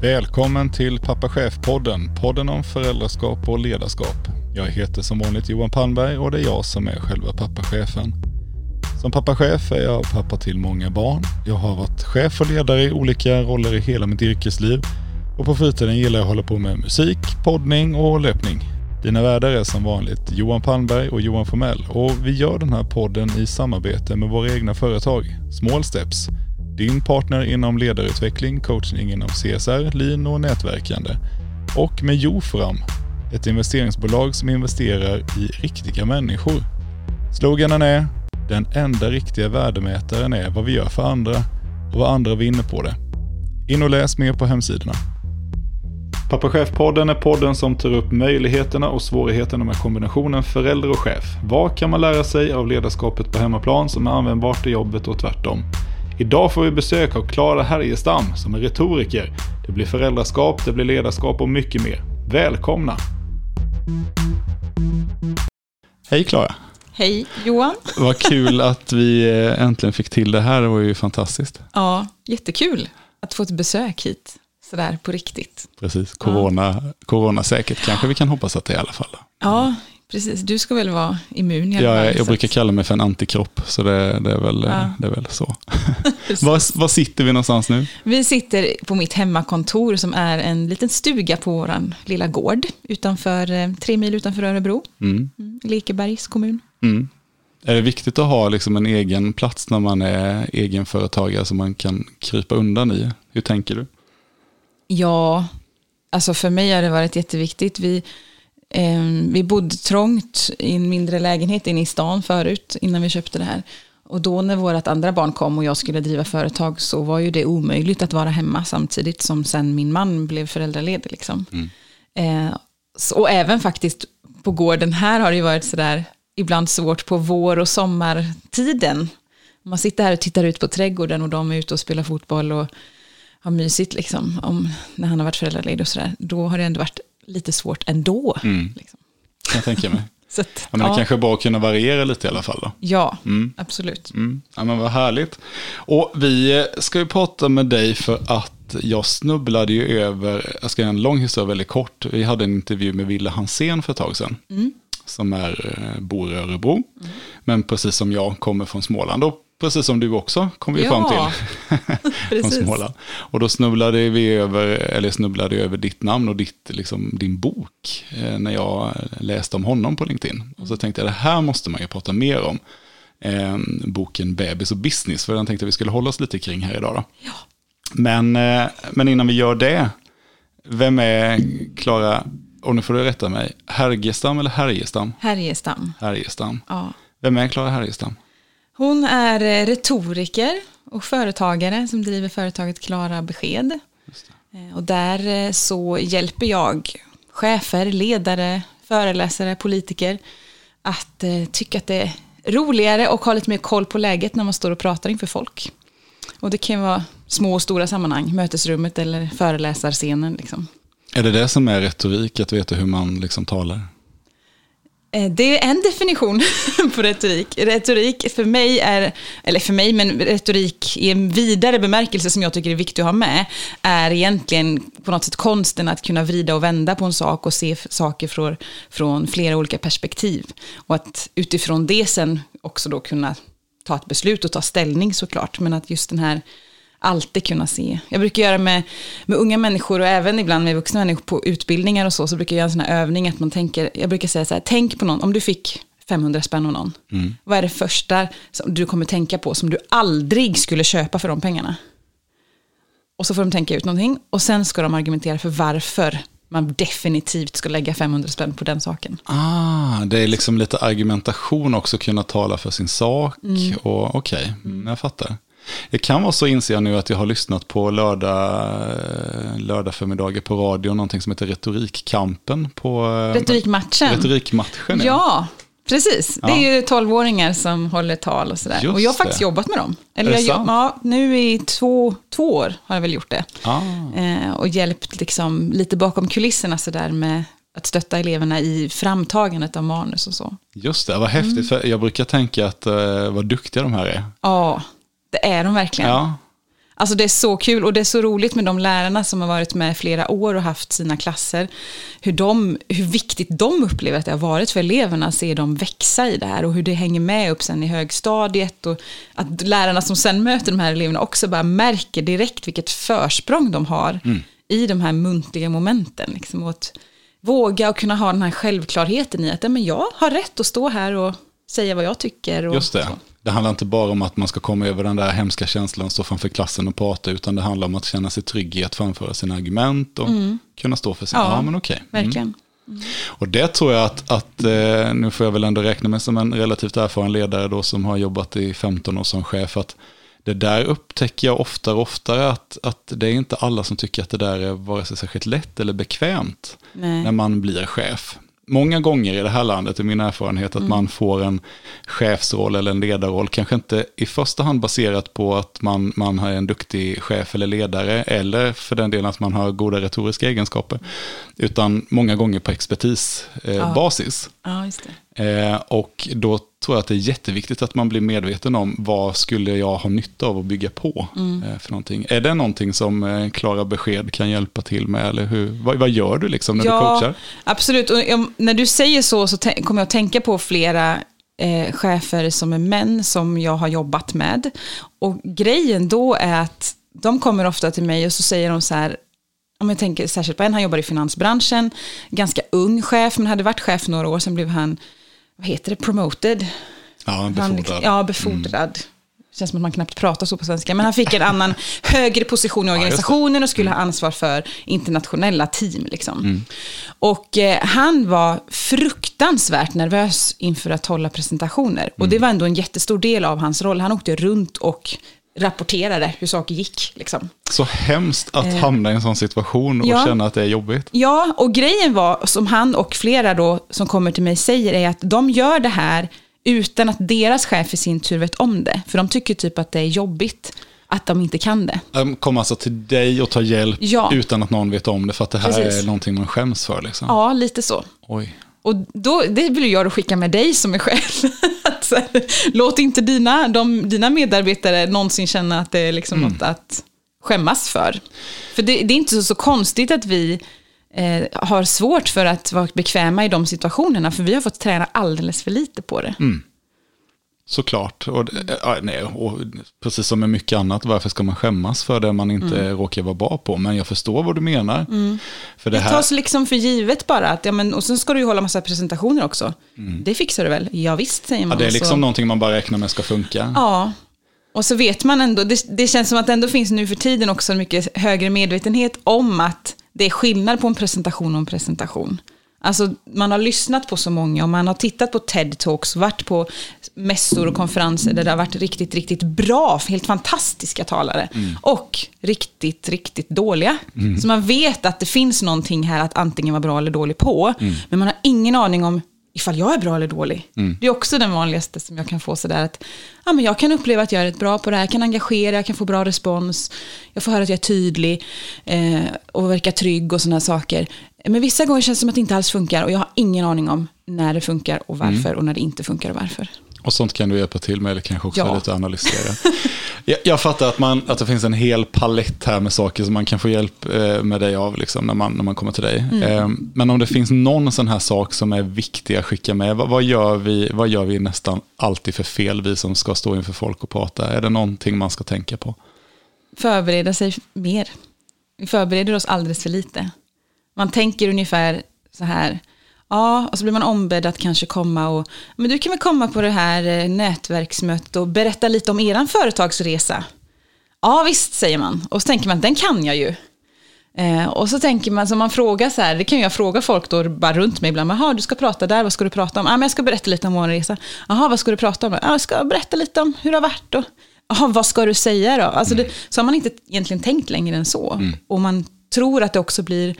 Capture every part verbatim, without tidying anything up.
Välkommen till Pappa Chef-podden, podden om föräldraskap och ledarskap. Jag heter som vanligt Johan Palmberg och det är jag som är själva pappachefen. Som pappachef är jag pappa till många barn. Jag har varit chef och ledare i olika roller i hela mitt yrkesliv. Och på fritiden gillar jag att hålla på med musik, poddning och löpning. Dina värdar är som vanligt Johan Pannberg och Johan Formell. Och vi gör den här podden i samarbete med våra egna företag, Small Steps. Din partner inom ledarutveckling, coachning inom C S R, Lino och nätverkande. Och med JoFram, ett investeringsbolag som investerar i riktiga människor. Sloganen är: den enda riktiga värdemätaren är vad vi gör för andra och vad andra vinner på det. In och läs mer på hemsidorna. Pappa Chef-podden är podden som tar upp möjligheterna och svårigheterna med kombinationen förälder och chef. Vad kan man lära sig av ledarskapet på hemmaplan som är användbart i jobbet och tvärtom? Idag får vi besök av Klara Herjestam som är retoriker. Det blir föräldraskap, det blir ledarskap och mycket mer. Välkomna! Hej Klara! Hej Johan! Vad kul att vi äntligen fick till det här, det var ju fantastiskt. Ja, jättekul att få ett besök hit, sådär på riktigt. Precis, corona, ja. Coronasäkert kanske vi kan hoppas att det är i alla fall. Ja, precis. Du ska väl vara immun i alla fall. Jag, jag brukar kalla mig för en antikropp, så det, det, är, väl, ja. det är väl så. var, var sitter vi någonstans nu? Vi sitter på mitt hemmakontor som är en liten stuga på vår lilla gård, utanför, tre mil utanför Örebro, mm. Lekebergs kommun. Mm. Är det viktigt att ha liksom en egen plats när man är egenföretagare som man kan krypa undan i? Hur tänker du? Ja, alltså för mig har det varit jätteviktigt. Vi, eh, vi bodde trångt i en mindre lägenhet inne i stan förut innan vi köpte det här. Och då när vårt andra barn kom och jag skulle driva företag så var ju det omöjligt att vara hemma samtidigt som sen min man blev föräldraledig. Liksom. Mm. Eh, så, och även faktiskt på gården här har det ju varit sådär ibland svårt på vår- och sommartiden. Man sitter här och tittar ut på trädgården och de är ute och spelar fotboll och har mysigt liksom, om, när han har varit föräldraledig och sådär. Då har det ändå varit lite svårt ändå. Mm. Liksom. Jag tänker mig. Så att, ja, men det ja. kanske är bra att kunna variera lite i alla fall då. Ja, mm. absolut. Mm. Ja, men vad härligt. Och vi ska ju prata med dig för att jag snubblade ju över, jag ska göra en lång historia väldigt kort. Vi hade en intervju med Villa Hansén för ett tag sedan. Mm. Som är, bor i Örebro. Mm. Men precis som jag kommer från Småland. Och precis som du också kom vi ja. fram till. Från Småland. Och då snubblade vi över, eller snubblade över ditt namn och ditt, liksom, din bok. Eh, när jag läste om honom på LinkedIn. Och så tänkte jag, det här måste man ju prata mer om. Eh, boken Bebis och Business. För den tänkte vi skulle hålla oss lite kring här idag. Då. Ja. Men, eh, men innan vi gör det. Vem är Klara... Och nu får du rätta mig. Herjestam eller Herjestam? Herjestam. Herjestam. Ja. Vem är Klara Herjestam? Hon är retoriker och företagare som driver företaget Klara Besked. Just det. Och där så hjälper jag chefer, ledare, föreläsare, politiker att tycka att det är roligare och ha lite mer koll på läget när man står och pratar inför folk. Och det kan vara små och stora sammanhang, mötesrummet eller föreläsarscenen liksom. Är det det som är retorik, att veta hur man liksom talar? Det är en definition på retorik. Retorik för mig är, eller för mig, men retorik i en vidare bemärkelse som jag tycker är viktigt att ha med, är egentligen på något sätt konsten att kunna vrida och vända på en sak och se saker från, från flera olika perspektiv. Och att utifrån det sen också då kunna ta ett beslut och ta ställning såklart, men att just den här alltid kunna se. Jag brukar göra med, med unga människor och även ibland med vuxna människor på utbildningar och så, så brukar jag göra en sån här övning att man tänker, jag brukar säga så här, tänk på någon, om du fick femhundra spänn av någon, mm. vad är det första som du kommer tänka på som du aldrig skulle köpa för de pengarna? Och så får de tänka ut någonting och sen ska de argumentera för varför man definitivt ska lägga femhundra spänn på den saken. Ah, det är liksom lite argumentation också, kunna tala för sin sak mm. och okej, okay, mm. jag fattar. Det kan vara så, inser jag nu, att jag har lyssnat på lördag, lördag förmiddagar på radio, någonting som heter Retorikkampen på... Retorikmatchen. Retorikmatchen, ja. Ja, precis. Ja. Det är ju tolvåringar som håller tal och sådär. Just och jag har faktiskt det. jobbat med dem. Eller jag jobb, ja, nu i två, två år har jag väl gjort det. Ah. Eh, och hjälpt liksom lite bakom kulisserna sådär med att stötta eleverna i framtagandet av manus och så. Just det, vad häftigt. Mm. För jag brukar tänka att eh, vad duktiga de här är. Ja, det är de verkligen. Ja. Alltså det är så kul och det är så roligt med de lärarna som har varit med flera år och haft sina klasser. Hur, de, hur viktigt de upplever att det har varit för eleverna att se dem växa i det här. Och hur det hänger med upp sen i högstadiet. Och att lärarna som sen möter de här eleverna också bara märker direkt vilket försprång de har mm. i de här muntliga momenten. Liksom, och att våga och kunna ha den här självklarheten i att ja, men jag har rätt att stå här och säga vad jag tycker. Och just det. Så. Det handlar inte bara om att man ska komma över den där hemska känslan och stå framför klassen och prata, utan det handlar om att känna sig trygg i att framföra sina argument och mm. kunna stå för sig. Ja, ja men okej. Okay. Mm. Mm. Och det tror jag att, att, nu får jag väl ändå räkna med som en relativt erfaren ledare då som har jobbat i femton år som chef, att det där upptäcker jag oftare och oftare att, att det är inte alla som tycker att det där är vare sig särskilt lätt eller bekvämt. Nej. När man blir chef. Många gånger i det här landet är min erfarenhet att mm. man får en chefsroll eller en ledarroll kanske inte i första hand baserat på att man, man är en duktig chef eller ledare eller för den delen att man har goda retoriska egenskaper utan många gånger på expertisbasis. Eh, ja. Ja, just det. Eh, och då tror jag att det är jätteviktigt att man blir medveten om vad skulle jag ha nytta av att bygga på mm. eh, för någonting. Är det någonting som eh, Klara Besked kan hjälpa till med? Eller hur, vad, vad gör du liksom när ja, du coachar? Absolut. Och om, när du säger så så te- kommer jag att tänka på flera eh, chefer som är män som jag har jobbat med. Och grejen då är att de kommer ofta till mig och så säger de så här, om jag tänker särskilt på en, han jobbar i finansbranschen, ganska ung chef men hade varit chef några år, sen blev han vad heter det? Promoted? Ja, befordrad. Han, ja, befordrad. Mm. Det känns som att man knappt pratar så på svenska. Men han fick en annan högre position i organisationen och skulle ha ansvar för internationella team. Liksom. Mm. Och eh, han var fruktansvärt nervös inför att hålla presentationer. Mm. Och det var ändå en jättestor del av hans roll. Han åkte runt och rapporterade hur saker gick. Liksom. Så hemskt att hamna i en sån situation och ja, känna att det är jobbigt. Ja, och grejen var, som han och flera då som kommer till mig säger, är att de gör det här utan att deras chef i sin tur vet om det. För de tycker typ att det är jobbigt att de inte kan det. De kommer alltså till dig och tar hjälp ja, utan att någon vet om det för att det här precis, är någonting man skäms för. Liksom. Ja, lite så. Oj. Och då, det vill jag då skicka med dig som är chef. Låt inte dina, de, dina medarbetare någonsin känna att det är liksom mm. något att skämmas för. För det, det är inte så, så konstigt att vi eh, har svårt för att vara bekväma i de situationerna. För vi har fått träna alldeles för lite på det. Mm. Såklart. Och, äh, nej, och precis som med mycket annat, varför ska man skämmas för det man inte mm. råkar vara bra på? Men jag förstår vad du menar. Mm. För det, det här tas liksom för givet bara. Att, ja, men, och sen ska du ju hålla massa presentationer också. Mm. Det fixar du väl? Ja visst, säger man. Ja, det är liksom så, någonting man bara räknar med ska funka. Ja, och så vet man ändå. Det, det känns som att det ändå finns nu för tiden också en mycket högre medvetenhet om att det är skillnad på en presentation och en presentation. Alltså man har lyssnat på så många och man har tittat på TED-talks, varit på mässor och konferenser där det har varit riktigt, riktigt bra, helt fantastiska talare mm. och riktigt, riktigt dåliga. Mm. Så man vet att det finns någonting här att antingen vara bra eller dålig på mm. men man har ingen aning om ifall jag är bra eller dålig. Mm. Det är också den vanligaste som jag kan få sådär att ja, men jag kan uppleva att jag är rätt bra på det här, jag kan engagera, jag kan få bra respons, jag får höra att jag är tydlig eh, och verkar trygg och sådana saker. Men vissa gånger känns det som att det inte alls funkar och jag har ingen aning om när det funkar och varför mm. och när det inte funkar och varför. Och sånt kan du hjälpa till med eller kanske också ja, lite analysera. jag, jag fattar att, man, att det finns en hel palett här med saker som man kan få hjälp med dig av liksom, när, man, när man kommer till dig. Mm. Men om det finns någon sån här sak som är viktig att skicka med, vad, vad, gör vi, vad gör vi nästan alltid för fel, vi som ska stå inför folk och prata? Är det någonting man ska tänka på? Förbereda sig mer. Vi förbereder oss alldeles för lite. Man tänker ungefär så här. Ja, och så blir man ombedd att kanske komma och men du kan väl komma på det här nätverksmötet och berätta lite om eran företagsresa. Ja, visst, säger man. Och så tänker man, den kan jag ju. Eh, och så tänker man, så man frågar så här, det kan jag fråga folk då bara runt mig ibland. Jaha, du ska prata där, vad ska du prata om? Ja, men jag ska berätta lite om vår resa. Jaha, vad ska du prata om? Ja, jag ska berätta lite om hur det har varit då. Jaha, vad ska du säga då? Alltså det, så har man inte egentligen tänkt längre än så. Mm. Och man tror att det också blir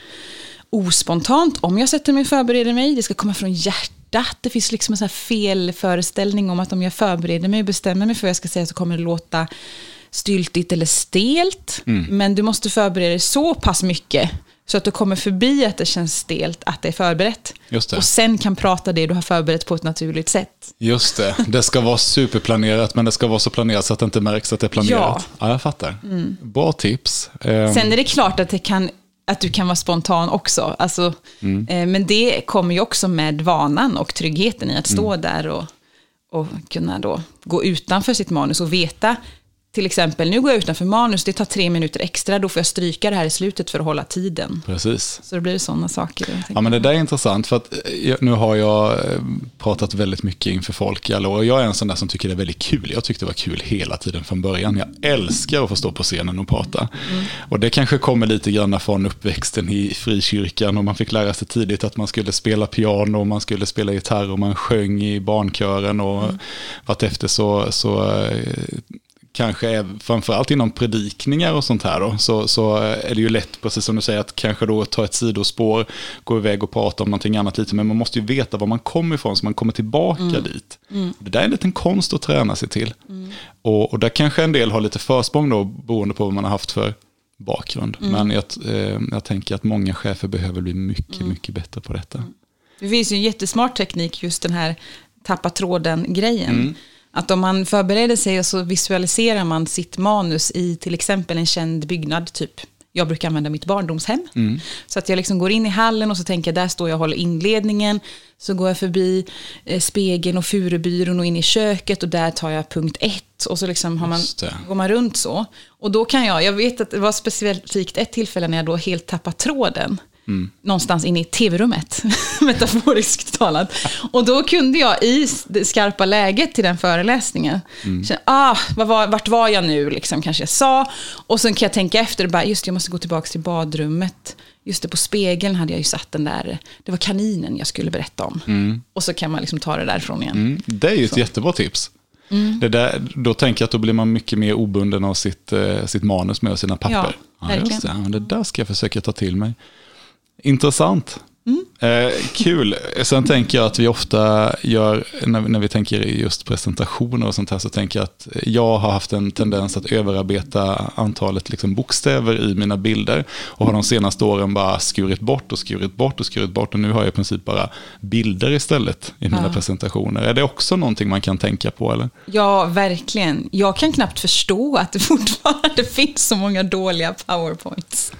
ospontant om jag sätter mig och förbereder mig. Det ska komma från hjärtat. Det finns liksom en sån här felföreställning om att om jag förbereder mig och bestämmer mig för vad jag ska säga så kommer det låta styltigt eller stelt. Mm. Men du måste förbereda dig så pass mycket Så att du kommer förbi att det känns stelt, att det är förberett. Just det. Och sen kan prata det du har förberett på ett naturligt sätt. Just det. Det ska vara superplanerat, men det ska vara så planerat så att det inte märks att det är planerat. Ja, ja, jag fattar. Mm. Bra tips. Sen är det klart att, det kan, att du kan vara spontan också. Alltså, mm. eh, men det kommer ju också med vanan och tryggheten i att stå mm. där och, och kunna då gå utanför sitt manus och veta. Till exempel, nu går jag utanför manus, det tar tre minuter extra, då får jag stryka det här i slutet för att hålla tiden. Precis. Så det blir sådana saker. Ja, men det där är intressant, för att jag, nu har jag pratat väldigt mycket inför folk i alla år. Jag är en sån där som tycker det är väldigt kul. Jag tyckte det var kul hela tiden från början. Jag älskar att få stå på scenen och prata. Mm. Och det kanske kommer lite grann från uppväxten i frikyrkan, och man fick lära sig tidigt att man skulle spela piano och man skulle spela gitarr och man sjöng i barnkören och mm. vartefter så... så kanske framförallt inom predikningar och sånt här då, så, så är det ju lätt, precis som du säger, att kanske då ta ett sidospår, gå iväg och prata om någonting annat lite, men man måste ju veta var man kommer ifrån så man kommer tillbaka mm. dit. Mm. Det där är en liten konst att träna sig till. Mm. Och, och där kanske en del har lite försprång då, beroende på vad man har haft för bakgrund. Mm. Men jag, eh, jag tänker att många chefer behöver bli mycket, mm. mycket bättre på detta. Det finns ju en jättesmart teknik, just den här tappa tråden-grejen. Mm. Att om man förbereder sig och så visualiserar man sitt manus i till exempel en känd byggnad, typ. Jag brukar använda mitt barndomshem. Mm. Så att jag liksom går in i hallen och så tänker jag, där står jag och håller inledningen. Så går jag förbi spegeln och furubyrån och in i köket och där tar jag punkt ett. Och så liksom har man, går man runt så. Och då kan jag, jag vet att det var specifikt ett tillfälle när jag då helt tappade tråden. Mm. Någonstans inne i tv-rummet metaforiskt talat, och då kunde jag i det skarpa läget till den föreläsningen mm. känna, ah, vad var, vart var jag nu liksom, kanske jag sa, och sen kan jag tänka efter bara, just det, jag måste gå tillbaka till badrummet, just det, på spegeln hade jag ju satt den där, det var kaninen jag skulle berätta om mm. och så kan man liksom ta det därifrån igen. Mm. Det är ju ett så. Jättebra tips. Mm. Det där, då tänker jag att då blir man mycket mer obunden av sitt, eh, sitt manus med sina papper. Ja, ja, just det. Det där ska jag försöka ta till mig. Intressant. Mm. Eh, kul. Sen tänker jag att vi ofta gör, när, när vi tänker just presentationer och sånt här, så tänker jag att jag har haft en tendens att överarbeta antalet liksom bokstäver i mina bilder och har de senaste åren bara skurit bort och skurit bort och skurit bort, och nu har jag i princip bara bilder istället i mina ja. presentationer. Är det också någonting man kan tänka på, eller? Ja, verkligen. Jag kan knappt förstå att det fortfarande finns så många dåliga PowerPoints.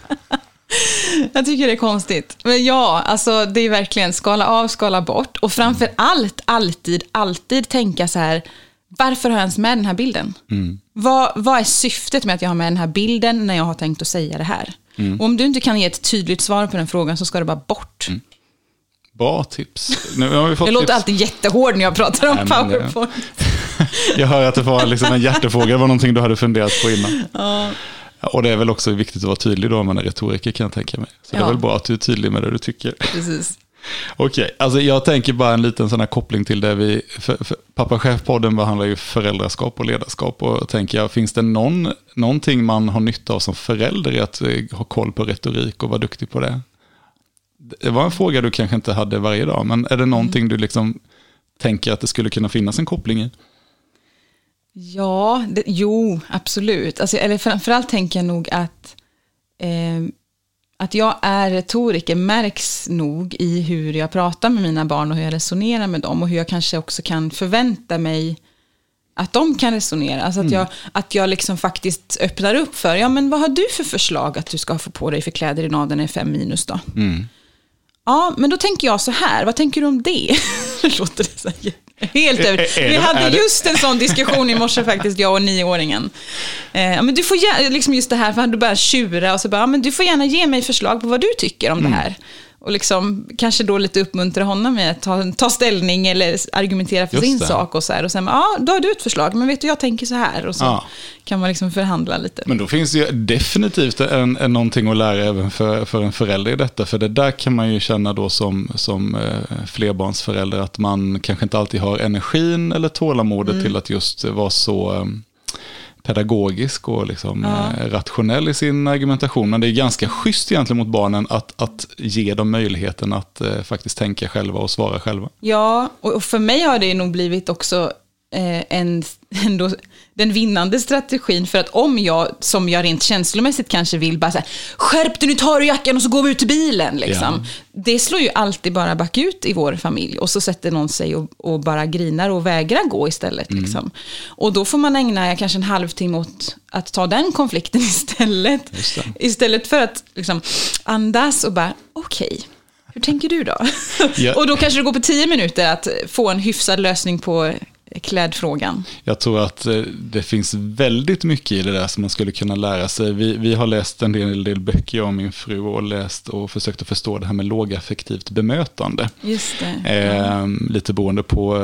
Jag tycker det är konstigt. Men ja, alltså det är verkligen skala av, skala bort. Och framför allt, alltid, alltid tänka så här, varför har jag ens med den här bilden? Mm. Vad, vad är syftet med att jag har med den här bilden när jag har tänkt att säga det här? Mm. Och om du inte kan ge ett tydligt svar på den frågan så ska det bara bort. Mm. Bra tips. Nu har vi fått jag tips. Låter alltid jättehård när jag pratar om Nej, PowerPoint. Det... Jag hör att det var liksom en hjärtefråga, det var någonting du hade funderat på innan. Ja. Och det är väl också viktigt att vara tydlig då om man är retoriker, kan jag tänka mig. Så ja. Det är väl bra att du är tydlig med det du tycker. Precis. Okej, okay. Alltså jag tänker bara en liten sån här koppling till det vi... För, för Pappa Chef-podden handlar ju föräldraskap och ledarskap. Och tänker jag, finns det någon, någonting man har nytta av som förälder i att ha koll på retorik och vara duktig på det? Det var en fråga du kanske inte hade varje dag, men är det någonting mm. du liksom tänker att det skulle kunna finnas en koppling i? Ja, det, jo, absolut. Alltså, eller framförallt tänker jag nog att, eh, att jag är retoriker märks nog i hur jag pratar med mina barn och hur jag resonerar med dem och hur jag kanske också kan förvänta mig att de kan resonera. Alltså att mm. jag, att jag liksom faktiskt öppnar upp för, ja men vad har du för förslag att du ska få på dig för kläder i dag när det är fem minus då? Mm. Ja, men då tänker jag så här, vad tänker du om det? Det låter det säkert. Helt över. Vi hade just en sån diskussion i morse faktiskt, jag och nioåringen. Eh, men du får gärna, liksom just det här, för du börjar tjura och så bara, men du får gärna ge mig förslag på vad du tycker om mm. det här. Och liksom, kanske då lite uppmuntra honom med att ta, ta ställning eller argumentera för just sin det. sak och så här. Och sen, ja, då har du ett förslag, men vet du, jag tänker så här. Och så ja. kan man liksom förhandla lite. Men då finns ju definitivt en, en någonting att lära även för, för en förälder i detta. För det där kan man ju känna då som, som flerbarnsförälder, att man kanske inte alltid har energin eller tålamodet mm. till att just vara så... pedagogisk och liksom ja. rationell i sin argumentation, men det är ganska schysst egentligen mot barnen att, att ge dem möjligheten att eh, faktiskt tänka själva och svara själva. Ja, och, och för mig har det ju nog blivit också en, ändå, den vinnande strategin. För att om jag, som jag rent känslomässigt kanske vill, bara så här, skärp dig nu, tar du jackan och så går vi ut till bilen liksom. Ja. Det slår ju alltid bara back ut i vår familj. Och så sätter någon sig och, och bara grinar och vägrar gå istället mm. liksom. Och då får man ägna kanske en halvtimme åt att ta den konflikten istället. Istället för att liksom andas och bara, okej okay. Hur tänker du då? Ja. Och då kanske det går på tio minuter att få en hyfsad lösning på klädfrågan. Jag tror att det finns väldigt mycket i det där som man skulle kunna lära sig. Vi, vi har läst en del, del böcker, jag och min fru, och läst och försökt att förstå det här med lågaffektivt bemötande. Just det. Eh, mm. Lite beroende på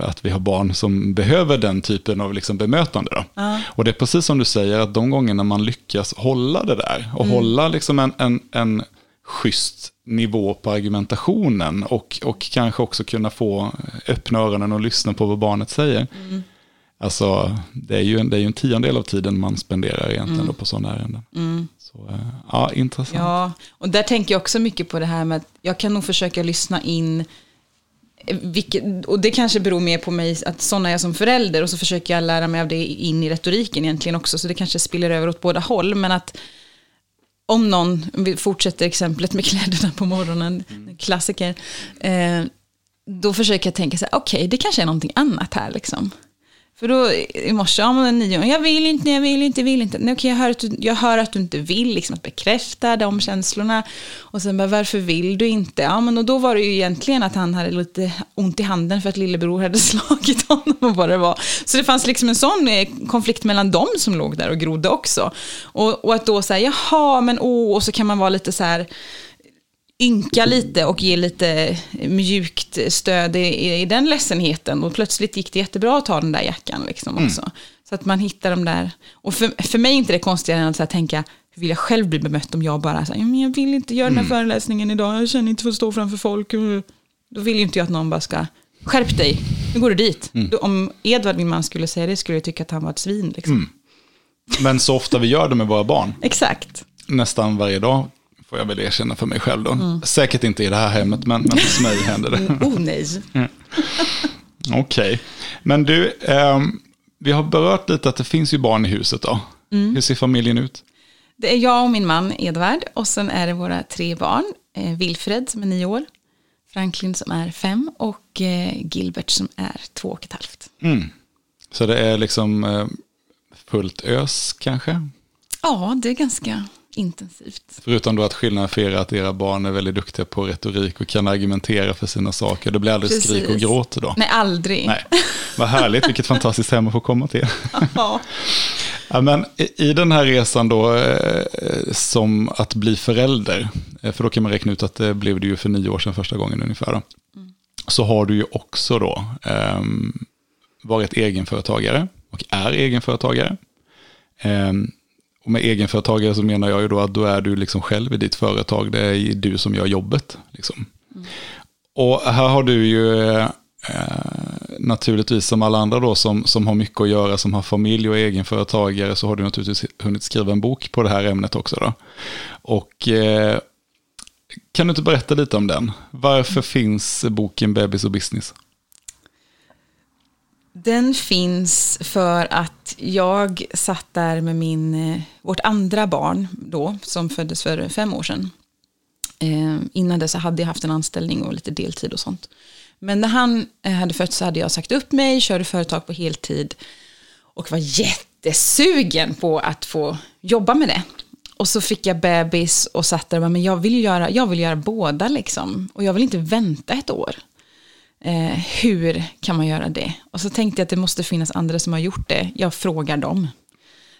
att vi har barn som behöver den typen av liksom bemötande. Då. Mm. Och det är precis som du säger, att de gånger när man lyckas hålla det där och mm. hålla liksom en, en, en schysst nivå på argumentationen och, och kanske också kunna få öppna öronen och lyssna på vad barnet säger. Mm. Alltså, det är ju en, det är ju en tiondel av tiden man spenderar egentligen mm. då på sådana ärenden. Mm. Så, ja, intressant. Ja, och där tänker jag också mycket på det här med att jag kan nog försöka lyssna in vilket, och det kanske beror mer på mig att sådana jag som förälder, och så försöker jag lära mig av det in i retoriken egentligen också, så det kanske spiller över åt båda håll, men att om någon, vi fortsätter exemplet med kläderna på morgonen, mm. klassiker, eh, då försöker jag tänka så här, okej, okay, det kanske är någonting annat här liksom. För då i morse, om den nio, jag vill inte, jag vill inte, jag vill inte. Nej, okej, jag hör att du, jag hör att du inte vill, liksom att bekräfta de känslorna. Och sen bara, varför vill du inte? Ja, men och då var det ju egentligen att han hade lite ont i handen för att lillebror hade slagit honom och vad det var. Så det fanns liksom en sån konflikt mellan dem som låg där och grodde också. Och, och att då säga, jaha, men åh, och så kan man vara lite så här, ynka lite och ge lite mjukt stöd i, i den ledsenheten, och plötsligt gick det jättebra att ta den där jackan liksom mm. också. Så att man hittar de där, och för, för mig är inte det konstigare än att så här tänka, hur vill jag själv bli bemött om jag bara så här, men jag vill inte göra mm. den här föreläsningen idag, jag känner inte för att stå framför folk. Då vill ju inte jag att någon bara ska, skärp dig, nu går du dit. Mm. Då, om Edvard, min man, skulle säga det, skulle jag tycka att han var ett svin liksom. Mm. Men så ofta vi gör det med våra barn. Exakt. Nästan varje dag. Och jag vill erkänna för mig själv då. Mm. Säkert inte i det här hemmet, men, men hos mig händer det. Oh nej. Mm. Okej. Okay. Men du, eh, vi har berört lite att det finns ju barn i huset då. Mm. Hur ser familjen ut? Det är jag och min man Edvard. Och sen är det våra tre barn. Eh, Wilfred som är nio år. Franklin som är fem. Och eh, Gilbert som är två och ett halvt. Mm. Så det är liksom eh, fullt ös kanske? Ja, det är ganska intensivt. Förutom då att skillnaden för er är att era barn är väldigt duktiga på retorik och kan argumentera för sina saker. Det blir aldrig Precis. skrik och gråt då. Nej, aldrig. Nej. Vad härligt, vilket fantastiskt hem att få komma till. Ja. Ja, men i den här resan då, som att bli förälder, för då kan man räkna ut att det blev det ju för nio år sedan första gången ungefär då. Mm. Så har du ju också då um, varit egenföretagare och är egenföretagare. Um, Och med egenföretagare så menar jag ju då att då är du liksom själv i ditt företag. Det är du som gör jobbet. Liksom. Mm. Och här har du ju eh, naturligtvis, som alla andra då som, som har mycket att göra, som har familj och egenföretagare, så har du naturligtvis hunnit skriva en bok på det här ämnet också då. Och eh, kan du inte berätta lite om den? Varför mm. finns boken Bebis och Business? Den finns för att jag satt där med min, vårt andra barn då, som föddes för fem år sedan. Eh, innan dess hade jag haft en anställning och lite deltid och sånt. Men när han hade fötts så hade jag sagt upp mig, körde företag på heltid och var jättesugen på att få jobba med det. Och så fick jag bebis och satt där och bara, men jag vill göra, jag vill göra båda liksom. Och jag vill inte vänta ett år. Eh, hur kan man göra det? Och så tänkte jag att det måste finnas andra som har gjort det. Jag frågar dem.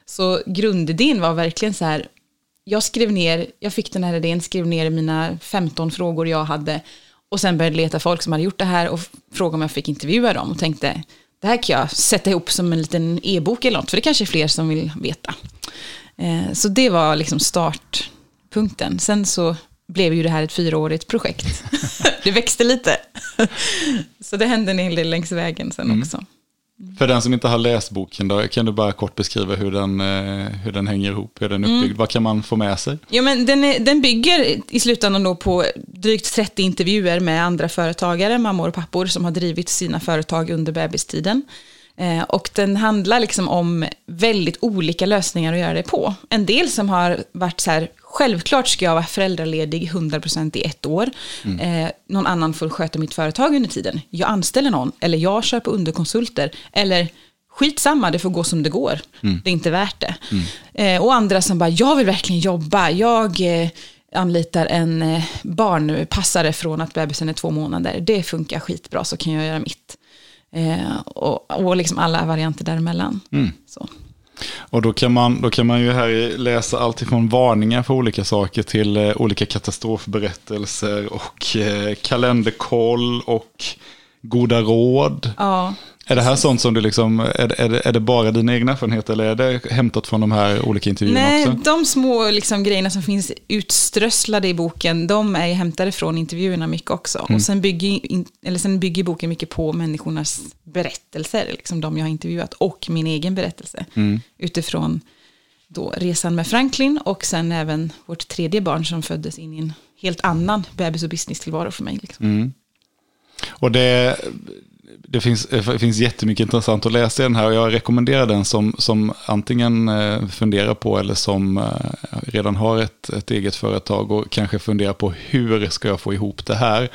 Så grundidén var verkligen så här, jag skrev ner, jag fick den här idén, skrev ner mina femton frågor jag hade och sen började leta folk som hade gjort det här och fråga om jag fick intervjua dem, och tänkte, det här kan jag sätta ihop som en liten e-bok eller något, för det kanske är fler som vill veta. Eh, så det var liksom startpunkten. Sen så blev ju det här ett fyraårigt projekt. Det växte lite. Så det hände en hel del längs vägen sen mm. också. Mm. För den som inte har läst boken då, kan du bara kort beskriva hur den, hur den hänger ihop, hur den är uppbyggd? Mm. Vad kan man få med sig? Ja, men den, är, den bygger i slutändan då på drygt trettio intervjuer med andra företagare, mammor och pappor som har drivit sina företag under bebistiden. Eh, och den handlar liksom om väldigt olika lösningar att göra det på. En del som har varit så här, självklart ska jag vara föräldraledig hundra procent i ett år. Mm. Eh, någon annan får sköta mitt företag under tiden. Jag anställer någon, eller jag köper underkonsulter, eller skitsamma, det får gå som det går. Mm. Det är inte värt det. Mm. Eh, och andra som bara, jag vill verkligen jobba. Jag eh, anlitar en eh, barnpassare från att bebisen är två månader. Det funkar skitbra, så kan jag göra mitt. Eh, och, och liksom alla varianter däremellan. Mm. Så. Och då kan man, då kan man ju här läsa allt ifrån varningar för olika saker till eh, olika katastrofberättelser och eh, kalenderkoll och goda råd. Ja. Är det här sånt som du liksom, är, är, det, är det bara dina egna erfarenheter, eller är det hämtat från de här olika intervjuerna? Nej, också? De små liksom grejerna som finns utströsslade i boken, de är hämtade från intervjuerna mycket också. Mm. Och sen bygger, eller sen bygger boken mycket på människornas berättelser, liksom de jag har intervjuat, och min egen berättelse. Mm. Utifrån då resan med Franklin, och sen även vårt tredje barn som föddes in i en helt annan bebis- och business-tillvaro för mig. Liksom. Mm. Och det... Det finns, det finns jättemycket intressant att läsa i den här, och jag rekommenderar den som, som antingen funderar på eller som redan har ett, ett eget företag och kanske funderar på hur ska jag få ihop det här.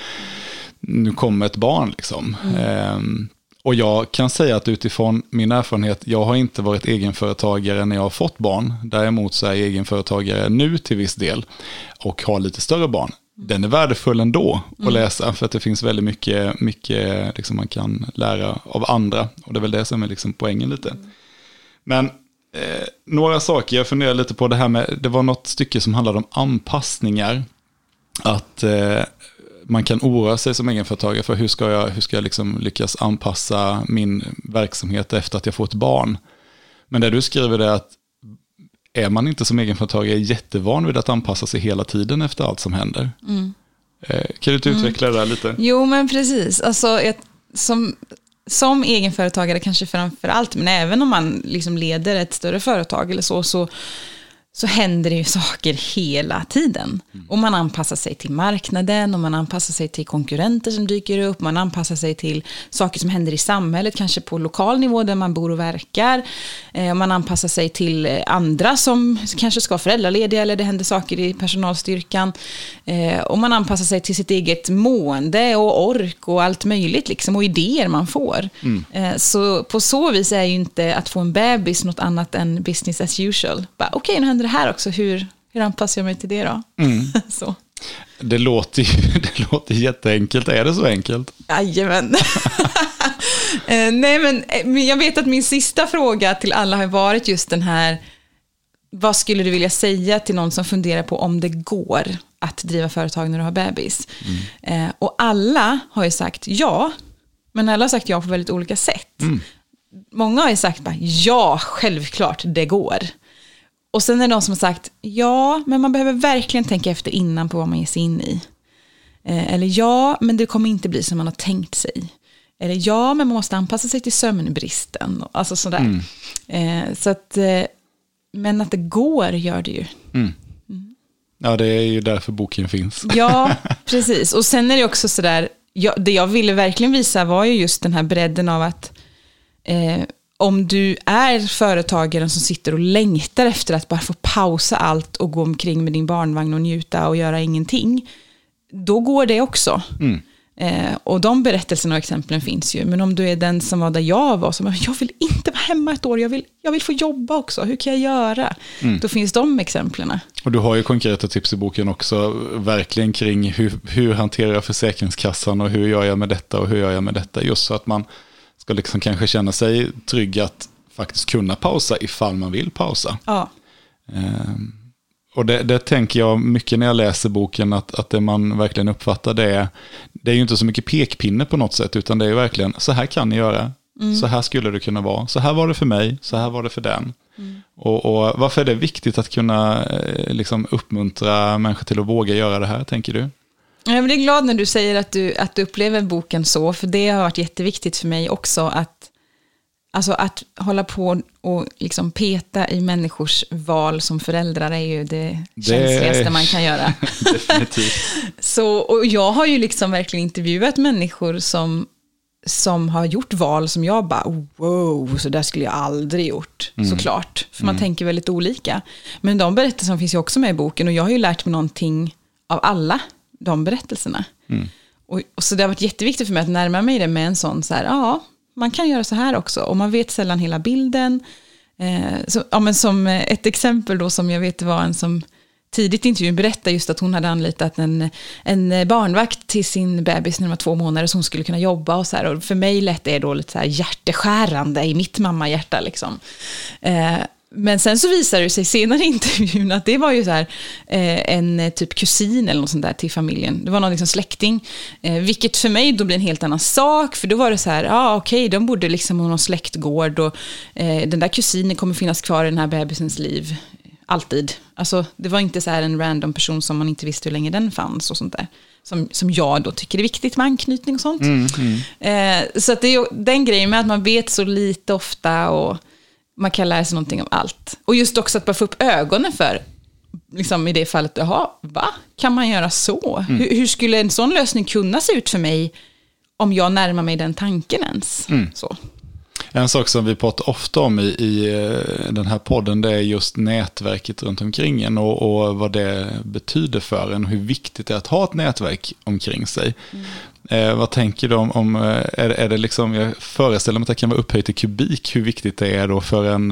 Nu kommer ett barn liksom. Mm. Ehm, och jag kan säga att utifrån min erfarenhet, jag har inte varit egenföretagare när jag har fått barn. Däremot så är jag egenföretagare nu till viss del och har lite större barn. Den är värdefull ändå att mm. läsa, för att det finns väldigt mycket, mycket liksom man kan lära av andra. Och det är väl det som är liksom poängen lite. Mm. Men eh, några saker, jag funderar lite på det här med, det var något stycke som handlade om anpassningar. Att eh, man kan oroa sig som egenföretagare för hur ska jag, hur ska jag liksom lyckas anpassa min verksamhet efter att jag får ett barn. Men det du skriver är att är man inte som egenföretagare jättevan vid att anpassa sig hela tiden efter allt som händer? Mm. Kan du inte utveckla mm. det där lite? Jo, men precis. Alltså, ett, som, som egenföretagare kanske framför allt, men även om man liksom leder ett större företag eller så, så, så händer det ju saker hela tiden. Mm. Och man anpassar sig till marknaden, och man anpassar sig till konkurrenter som dyker upp, man anpassar sig till saker som händer i samhället, kanske på lokal nivå där man bor och verkar. Eh, man anpassar sig till andra som kanske ska föräldralediga, eller det händer saker i personalstyrkan. Eh, och man anpassar sig till sitt eget mående och ork och allt möjligt liksom, och idéer man får. Mm. Eh, så på så vis är ju inte att få en bebis något annat än business as usual. Bara, okej, okay, nu händer det här också, hur, hur anpassar jag mig till det då? Mm. Så. Det låter ju det låter jätteenkelt. Är det så enkelt? Jajamän. Nej, men jag vet att min sista fråga till alla har varit just den här, vad skulle du vilja säga till någon som funderar på om det går att driva företag när du har bebis? Mm. Och alla har ju sagt ja, men alla har sagt ja på väldigt olika sätt. Mm. Många har ju sagt bara, ja, självklart, det går. Och sen är det någon som har sagt, ja, men man behöver verkligen tänka efter innan på vad man ger sig in i. Eh, eller ja, men det kommer inte bli som man har tänkt sig. Eller ja, men man måste anpassa sig till sömnbristen. Alltså sådär. Mm. Eh, så att, eh, men att det går gör det ju. Mm. Mm. Ja, det är ju därför boken finns. Ja, precis. Och sen är det också sådär, jag, det jag ville verkligen visa var ju just den här bredden av att... Eh, om du är företagaren som sitter och längtar efter att bara få pausa allt och gå omkring med din barnvagn och njuta och göra ingenting, då går det också. Mm. Eh, och de berättelserna och exemplen finns ju. Men om du är den som var där jag var, som jag vill inte vara hemma ett år, jag vill, jag vill få jobba också, hur kan jag göra? Mm. Då finns de exemplen. Och du har ju konkreta tips i boken också, verkligen kring hur, hur hanterar jag Försäkringskassan och hur gör jag med detta och hur gör jag med detta, just så att man ska liksom kanske känna sig trygg att faktiskt kunna pausa ifall man vill pausa. Ja. Ehm, och det, det tänker jag mycket när jag läser boken, att, att det man verkligen uppfattar det är, det är ju inte så mycket pekpinne på något sätt, utan det är ju verkligen, så här kan ni göra, mm. så här skulle det kunna vara, så här var det för mig, så här var det för den. Mm. Och, och varför är det viktigt att kunna eh, liksom uppmuntra människor till att våga göra det här, tänker du? Jag blir glad när du säger att du, att du upplever boken så, för det har varit jätteviktigt för mig också att, alltså att hålla på och liksom peta i människors val som föräldrar är ju det, det känsligaste man kan göra. Definitivt. Så, och jag har ju liksom verkligen intervjuat människor som, som har gjort val som jag bara, oh, wow, så där skulle jag aldrig gjort, mm. såklart. För man mm. tänker väldigt olika. Men de berättelserna finns ju också med i boken, och jag har ju lärt mig någonting av alla de berättelserna. Mm. Och, och så det har varit jätteviktigt för mig att närma mig det med en sån så här, ja, man kan göra så här också. Och man vet sällan hela bilden. Eh, så, ja, men som ett exempel då, som jag vet var en som tidigt i intervjun berättade just att hon hade anlitat en, en barnvakt till sin bebis när de var två månader, så hon skulle kunna jobba och så här. Och för mig lät det då lite så här hjärteskärande i mitt mammahjärta liksom. Eh, men sen så visade det sig senare i intervjun att det var ju så här eh, en typ kusin eller något sånt där till familjen. Det var någon liksom släkting, eh, vilket för mig då blir en helt annan sak, för då var det så här, ja ah, okej, okay, de borde liksom ha någon släktgård, och eh, den där kusinen kommer finnas kvar i den här bebisens liv. Alltid. Alltså, det var inte så här en random person som man inte visste hur länge den fanns och sånt där. Som, som jag då tycker är viktigt med anknytning och sånt. Mm, mm. Eh, så att det är den grejen med att man vet så lite ofta, och man kan lära sig någonting om allt. Och just också att bara få upp ögonen för, liksom i det fallet, jaha, va? Kan man göra så? Mm. Hur, hur skulle en sån lösning kunna se ut för mig om jag närmar mig den tanken ens? Mm. Så. En sak som vi pratar ofta om i, i den här podden, det är just nätverket runt omkring en, och, och vad det betyder för en, och hur viktigt det är att ha ett nätverk omkring sig. Mm. Eh, vad tänker du om, om är, är det liksom, jag föreställer mig att det kan vara upphöjt i kubik, hur viktigt det är då för en,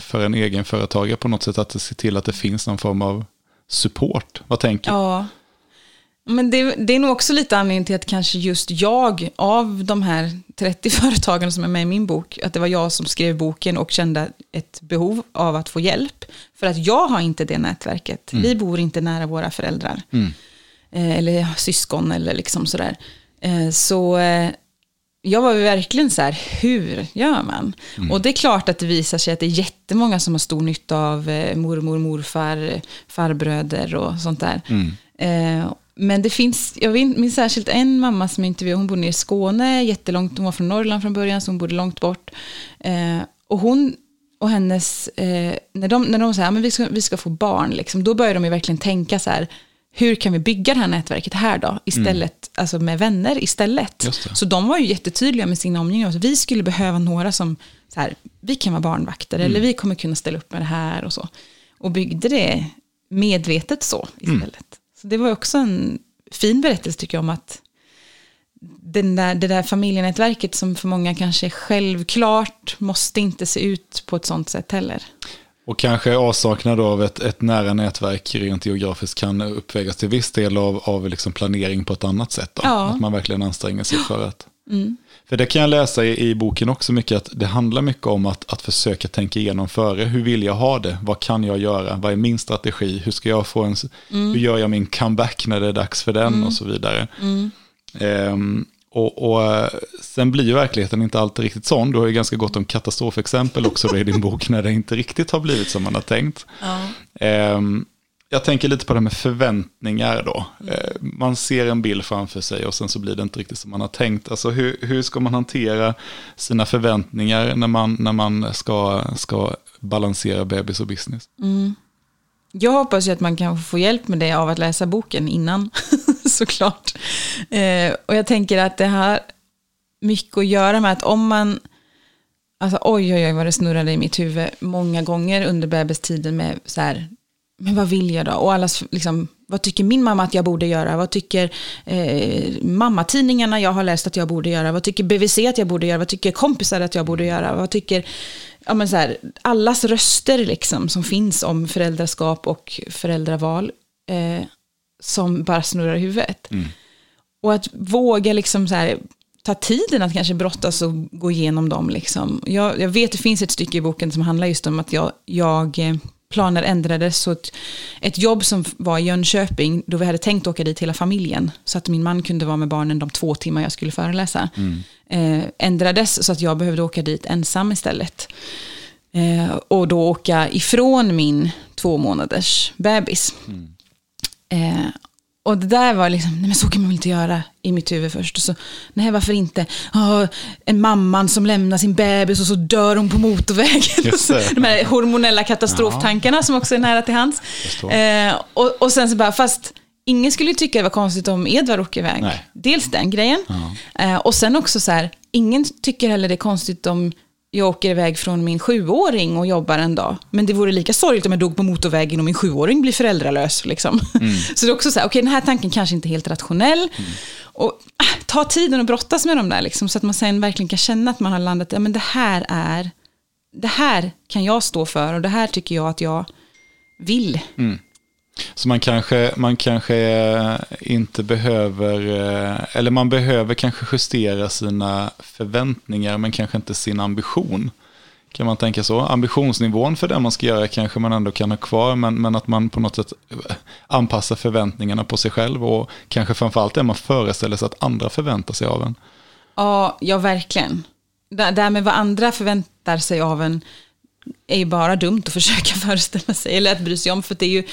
för en egen företagare på något sätt att se till att det finns någon form av support? Vad tänker du? Ja. Men det, det är nog också lite anledning till att kanske just jag, av de här trettio företagarna som är med i min bok, att det var jag som skrev boken och kände ett behov av att få hjälp. För att jag har inte det nätverket. Mm. Vi bor inte nära våra föräldrar. Mm. Eh, eller syskon eller liksom sådär. Eh, så eh, jag var verkligen så här, hur gör man? Mm. Och det är klart att det visar sig att det är jättemånga som har stor nytta av eh, mormor, morfar, farbröder och sånt där. Mm. Eh, Men det finns, jag minns särskilt en mamma som jag intervjuade, hon bodde nere i Skåne, jättelångt, hon var från Norrland från början, så hon bodde långt bort. Eh, och hon och hennes, eh, när de, när de sa, ja, men vi ska, vi ska få barn, liksom, då började de ju verkligen tänka så här, hur kan vi bygga det här nätverket här då, istället, mm. alltså med vänner istället. Så de var ju jättetydliga med sin omgivning, att vi skulle behöva några som, så här, vi kan vara barnvakter, mm. eller vi kommer kunna ställa upp med det här och så. Och byggde det medvetet så istället. Mm. Så det var också en fin berättelse tycker jag, om att den där, det där familjenätverket som för många kanske är självklart måste inte se ut på ett sånt sätt heller. Och kanske avsaknad av ett, ett nära nätverk rent geografiskt kan uppvägas till viss del av, av liksom planering på ett annat sätt. Då. Ja. Att man verkligen anstränger sig för att... Mm. För det kan jag läsa i, i boken också mycket, att det handlar mycket om att, att försöka tänka igenom före. Hur vill jag ha det? Vad kan jag göra? Vad är min strategi? Hur ska jag få en, mm. hur gör jag min comeback när det är dags för den, mm. och så vidare. Mm. Um, och, och sen blir ju verkligheten inte alltid riktigt sån. Du har ju ganska gott om katastrofexempel också i din bok när det inte riktigt har blivit som man har tänkt. Ja. Um, Jag tänker lite på det med förväntningar då. Man ser en bild framför sig och sen så blir det inte riktigt som man har tänkt. Alltså hur, hur ska man hantera sina förväntningar när man, när man ska, ska balansera bebis och business? Mm. Jag hoppas ju att man kan få hjälp med det av att läsa boken innan, såklart. Eh, och jag tänker att det har mycket att göra med att om man... Alltså oj, oj, oj vad det snurrade i mitt huvud många gånger under bebistiden med så här... Men vad vill jag då? Och allas, liksom, vad tycker min mamma att jag borde göra? Vad tycker eh, mammatidningarna jag har läst att jag borde göra? Vad tycker B V C att jag borde göra? Vad tycker kompisar att jag borde göra? Vad tycker ja, men så här, allas röster liksom, som finns om föräldraskap och föräldraval eh, som bara snurrar i huvudet. Mm. Och att våga liksom, så här, ta tiden att kanske brottas och gå igenom dem. Liksom. Jag, jag vet, det finns ett stycke i boken som handlar just om att jag... jag planer ändrades, så ett, ett jobb som var i Jönköping, då vi hade tänkt åka dit hela familjen, så att min man kunde vara med barnen de två timmar jag skulle föreläsa, mm. eh, ändrades så att jag behövde åka dit ensam istället. Eh, och då åka ifrån min två månaders bebis. Mm. Eh, och det där var liksom, nej men så kan man väl inte göra i mitt huvud först. Och så, nej varför inte? Oh, en mamman som lämnar sin bebis och så dör hon på motorvägen. De här hormonella katastroftankarna, ja. Som också är nära till hans. Eh, och, och sen så bara, fast ingen skulle tycka det var konstigt om Edvard åker iväg. Nej. Dels den grejen. Ja. Eh, och sen också så här, ingen tycker heller det är konstigt om jag åker iväg från min sjuåring och jobbar en dag. Men det vore lika sorgligt om jag dog på motorvägen och min sjuåring blir föräldralös. Liksom. Mm. Så det är också så här, okej, okay, den här tanken kanske inte är helt rationell. Mm. Och ah, ta tiden och brottas med dem där. Liksom, så att man sen verkligen kan känna att man har landat. Ja, men det här är, det här kan jag stå för och det här tycker jag att jag vill. Mm. Så man kanske, man kanske inte behöver, eller man behöver kanske justera sina förväntningar men kanske inte sin ambition. Kan man tänka så? Ambitionsnivån för det man ska göra kanske man ändå kan ha kvar, men, men att man på något sätt anpassar förväntningarna på sig själv och kanske framförallt det man föreställer sig att andra förväntar sig av en. Ja, ja verkligen. Därmed vad andra förväntar sig av en är ju bara dumt att försöka föreställa sig eller att bry sig om, för det är ju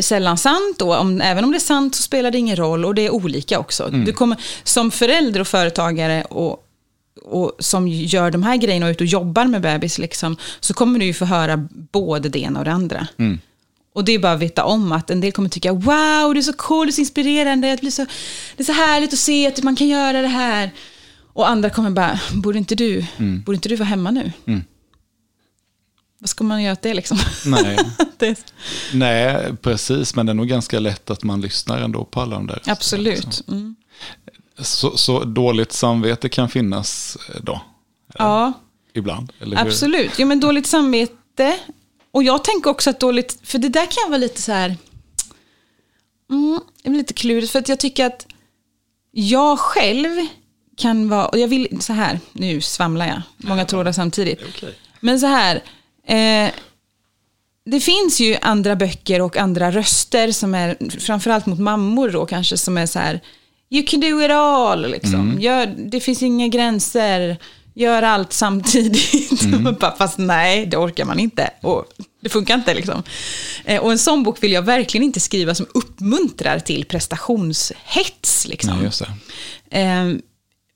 sällan sant, och om, även om det är sant så spelar det ingen roll, och det är olika också. Mm. Du kommer, som förälder och företagare och, och som gör de här grejerna och ut och jobbar med bebis liksom, så kommer du ju få höra både det ena och det andra. Mm. Och det är bara att veta om att en del kommer tycka wow, det är så cool, det är så inspirerande, det är så, det är så härligt att se att man kan göra det här, och andra kommer bara, borde inte du, mm. borde inte du vara hemma nu? Mm. Vad ska man göra åt det liksom? Nej. det... Nej, precis. Men det är nog ganska lätt att man lyssnar ändå på alla de där. Absolut. Mm. Så, så dåligt samvete kan finnas då? Ja. Ibland? Eller absolut. Jo, men dåligt samvete. Och jag tänker också att dåligt... För det där kan vara lite så här... Mm, det är lite klurigt. För att jag tycker att jag själv kan vara... Och jag vill... Så här. Nu svamlar jag. Många trådar samtidigt. Okay. Men så här... Eh, det finns ju andra böcker och andra röster som är framförallt mot mammor då, kanske, som är så här: you can do it all liksom. Mm. Gör, det finns inga gränser, gör allt samtidigt. Mm. Fast nej, det orkar man inte och det funkar inte liksom. Eh, och en sån bok vill jag verkligen inte skriva som uppmuntrar till prestationshets liksom. Nej, just det. Eh,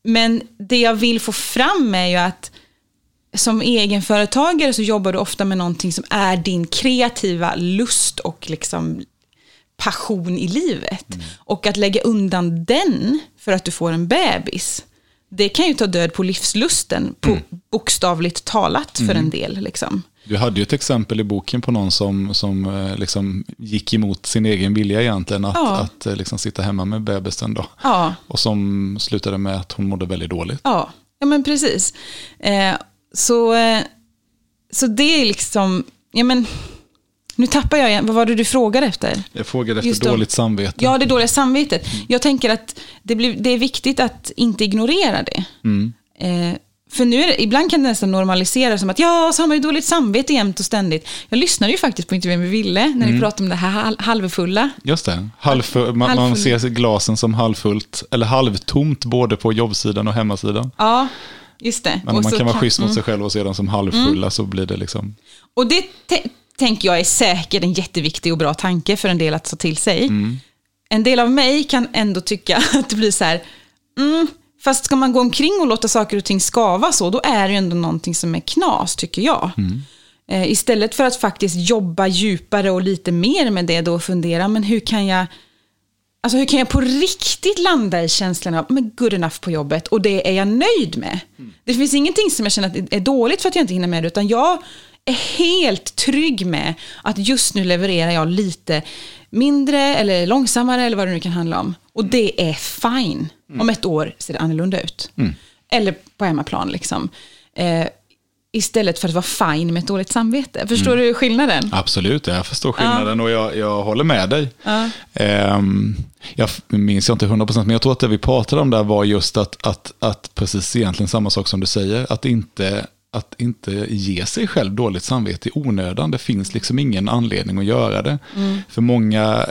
men det jag vill få fram är ju att som egenföretagare så jobbar du ofta med någonting som är din kreativa lust och liksom passion i livet. Mm. Och att lägga undan den för att du får en bebis, det kan ju ta död på livslusten, på mm. bokstavligt talat för mm. en del. Liksom. Du hade ju ett exempel i boken på någon som, som liksom gick emot sin egen vilja egentligen att, ja. att liksom sitta hemma med bebisen då. Ja. Och som slutade med att hon mådde väldigt dåligt. Ja, ja men precis. Eh, Så, så det är liksom... Ja men, nu tappar jag igen. Vad var det du frågade efter? Jag frågade efter just dåligt samvete. Ja, det dåliga samvetet. Mm. Jag tänker att det, blir, det är viktigt att inte ignorera det. Mm. Eh, för nu är det, ibland kan det nästan normalisera som att ja, så har man ju dåligt samvete jämt och ständigt. Jag lyssnade ju faktiskt på intervjun med Ville när mm. ni pratade om det här halvfulla. Just det. Halvfull, man, halvfull. Man ser glasen som halvfullt eller halvtomt både på jobbsidan och hemmasidan. Ja. Just det. Men om man kan vara schysst mot mm. sig själv och se dem som halvfulla mm. så blir det liksom... Och det t- tänker jag är säkert en jätteviktig och bra tanke för en del att ta till sig. Mm. En del av mig kan ändå tycka att det blir så här... Mm, fast ska man gå omkring och låta saker och ting skava så, då är det ju ändå någonting som är knas, tycker jag. Mm. Eh, istället för att faktiskt jobba djupare och lite mer med det då och fundera, men hur kan jag... Alltså hur kan jag på riktigt landa i känslan av men good enough på jobbet, och det är jag nöjd med. Mm. Det finns ingenting som jag känner att är dåligt för att jag inte hinner med det, utan jag är helt trygg med att just nu levererar jag lite mindre eller långsammare eller vad det nu kan handla om. Och mm. det är fine. Mm. Om ett år ser det annorlunda ut. Mm. Eller på hemmaplan liksom. Eh, istället för att vara fine med ett dåligt samvete. Förstår mm. du skillnaden? Absolut, jag förstår skillnaden ja. och jag, jag håller med dig. Ja. Um, jag minns jag inte hundra procent, men jag tror att det vi pratade om där var just att, att, att precis egentligen samma sak som du säger, att inte, att inte ge sig själv dåligt samvete i onödan. Det finns liksom ingen anledning att göra det. Mm. För många,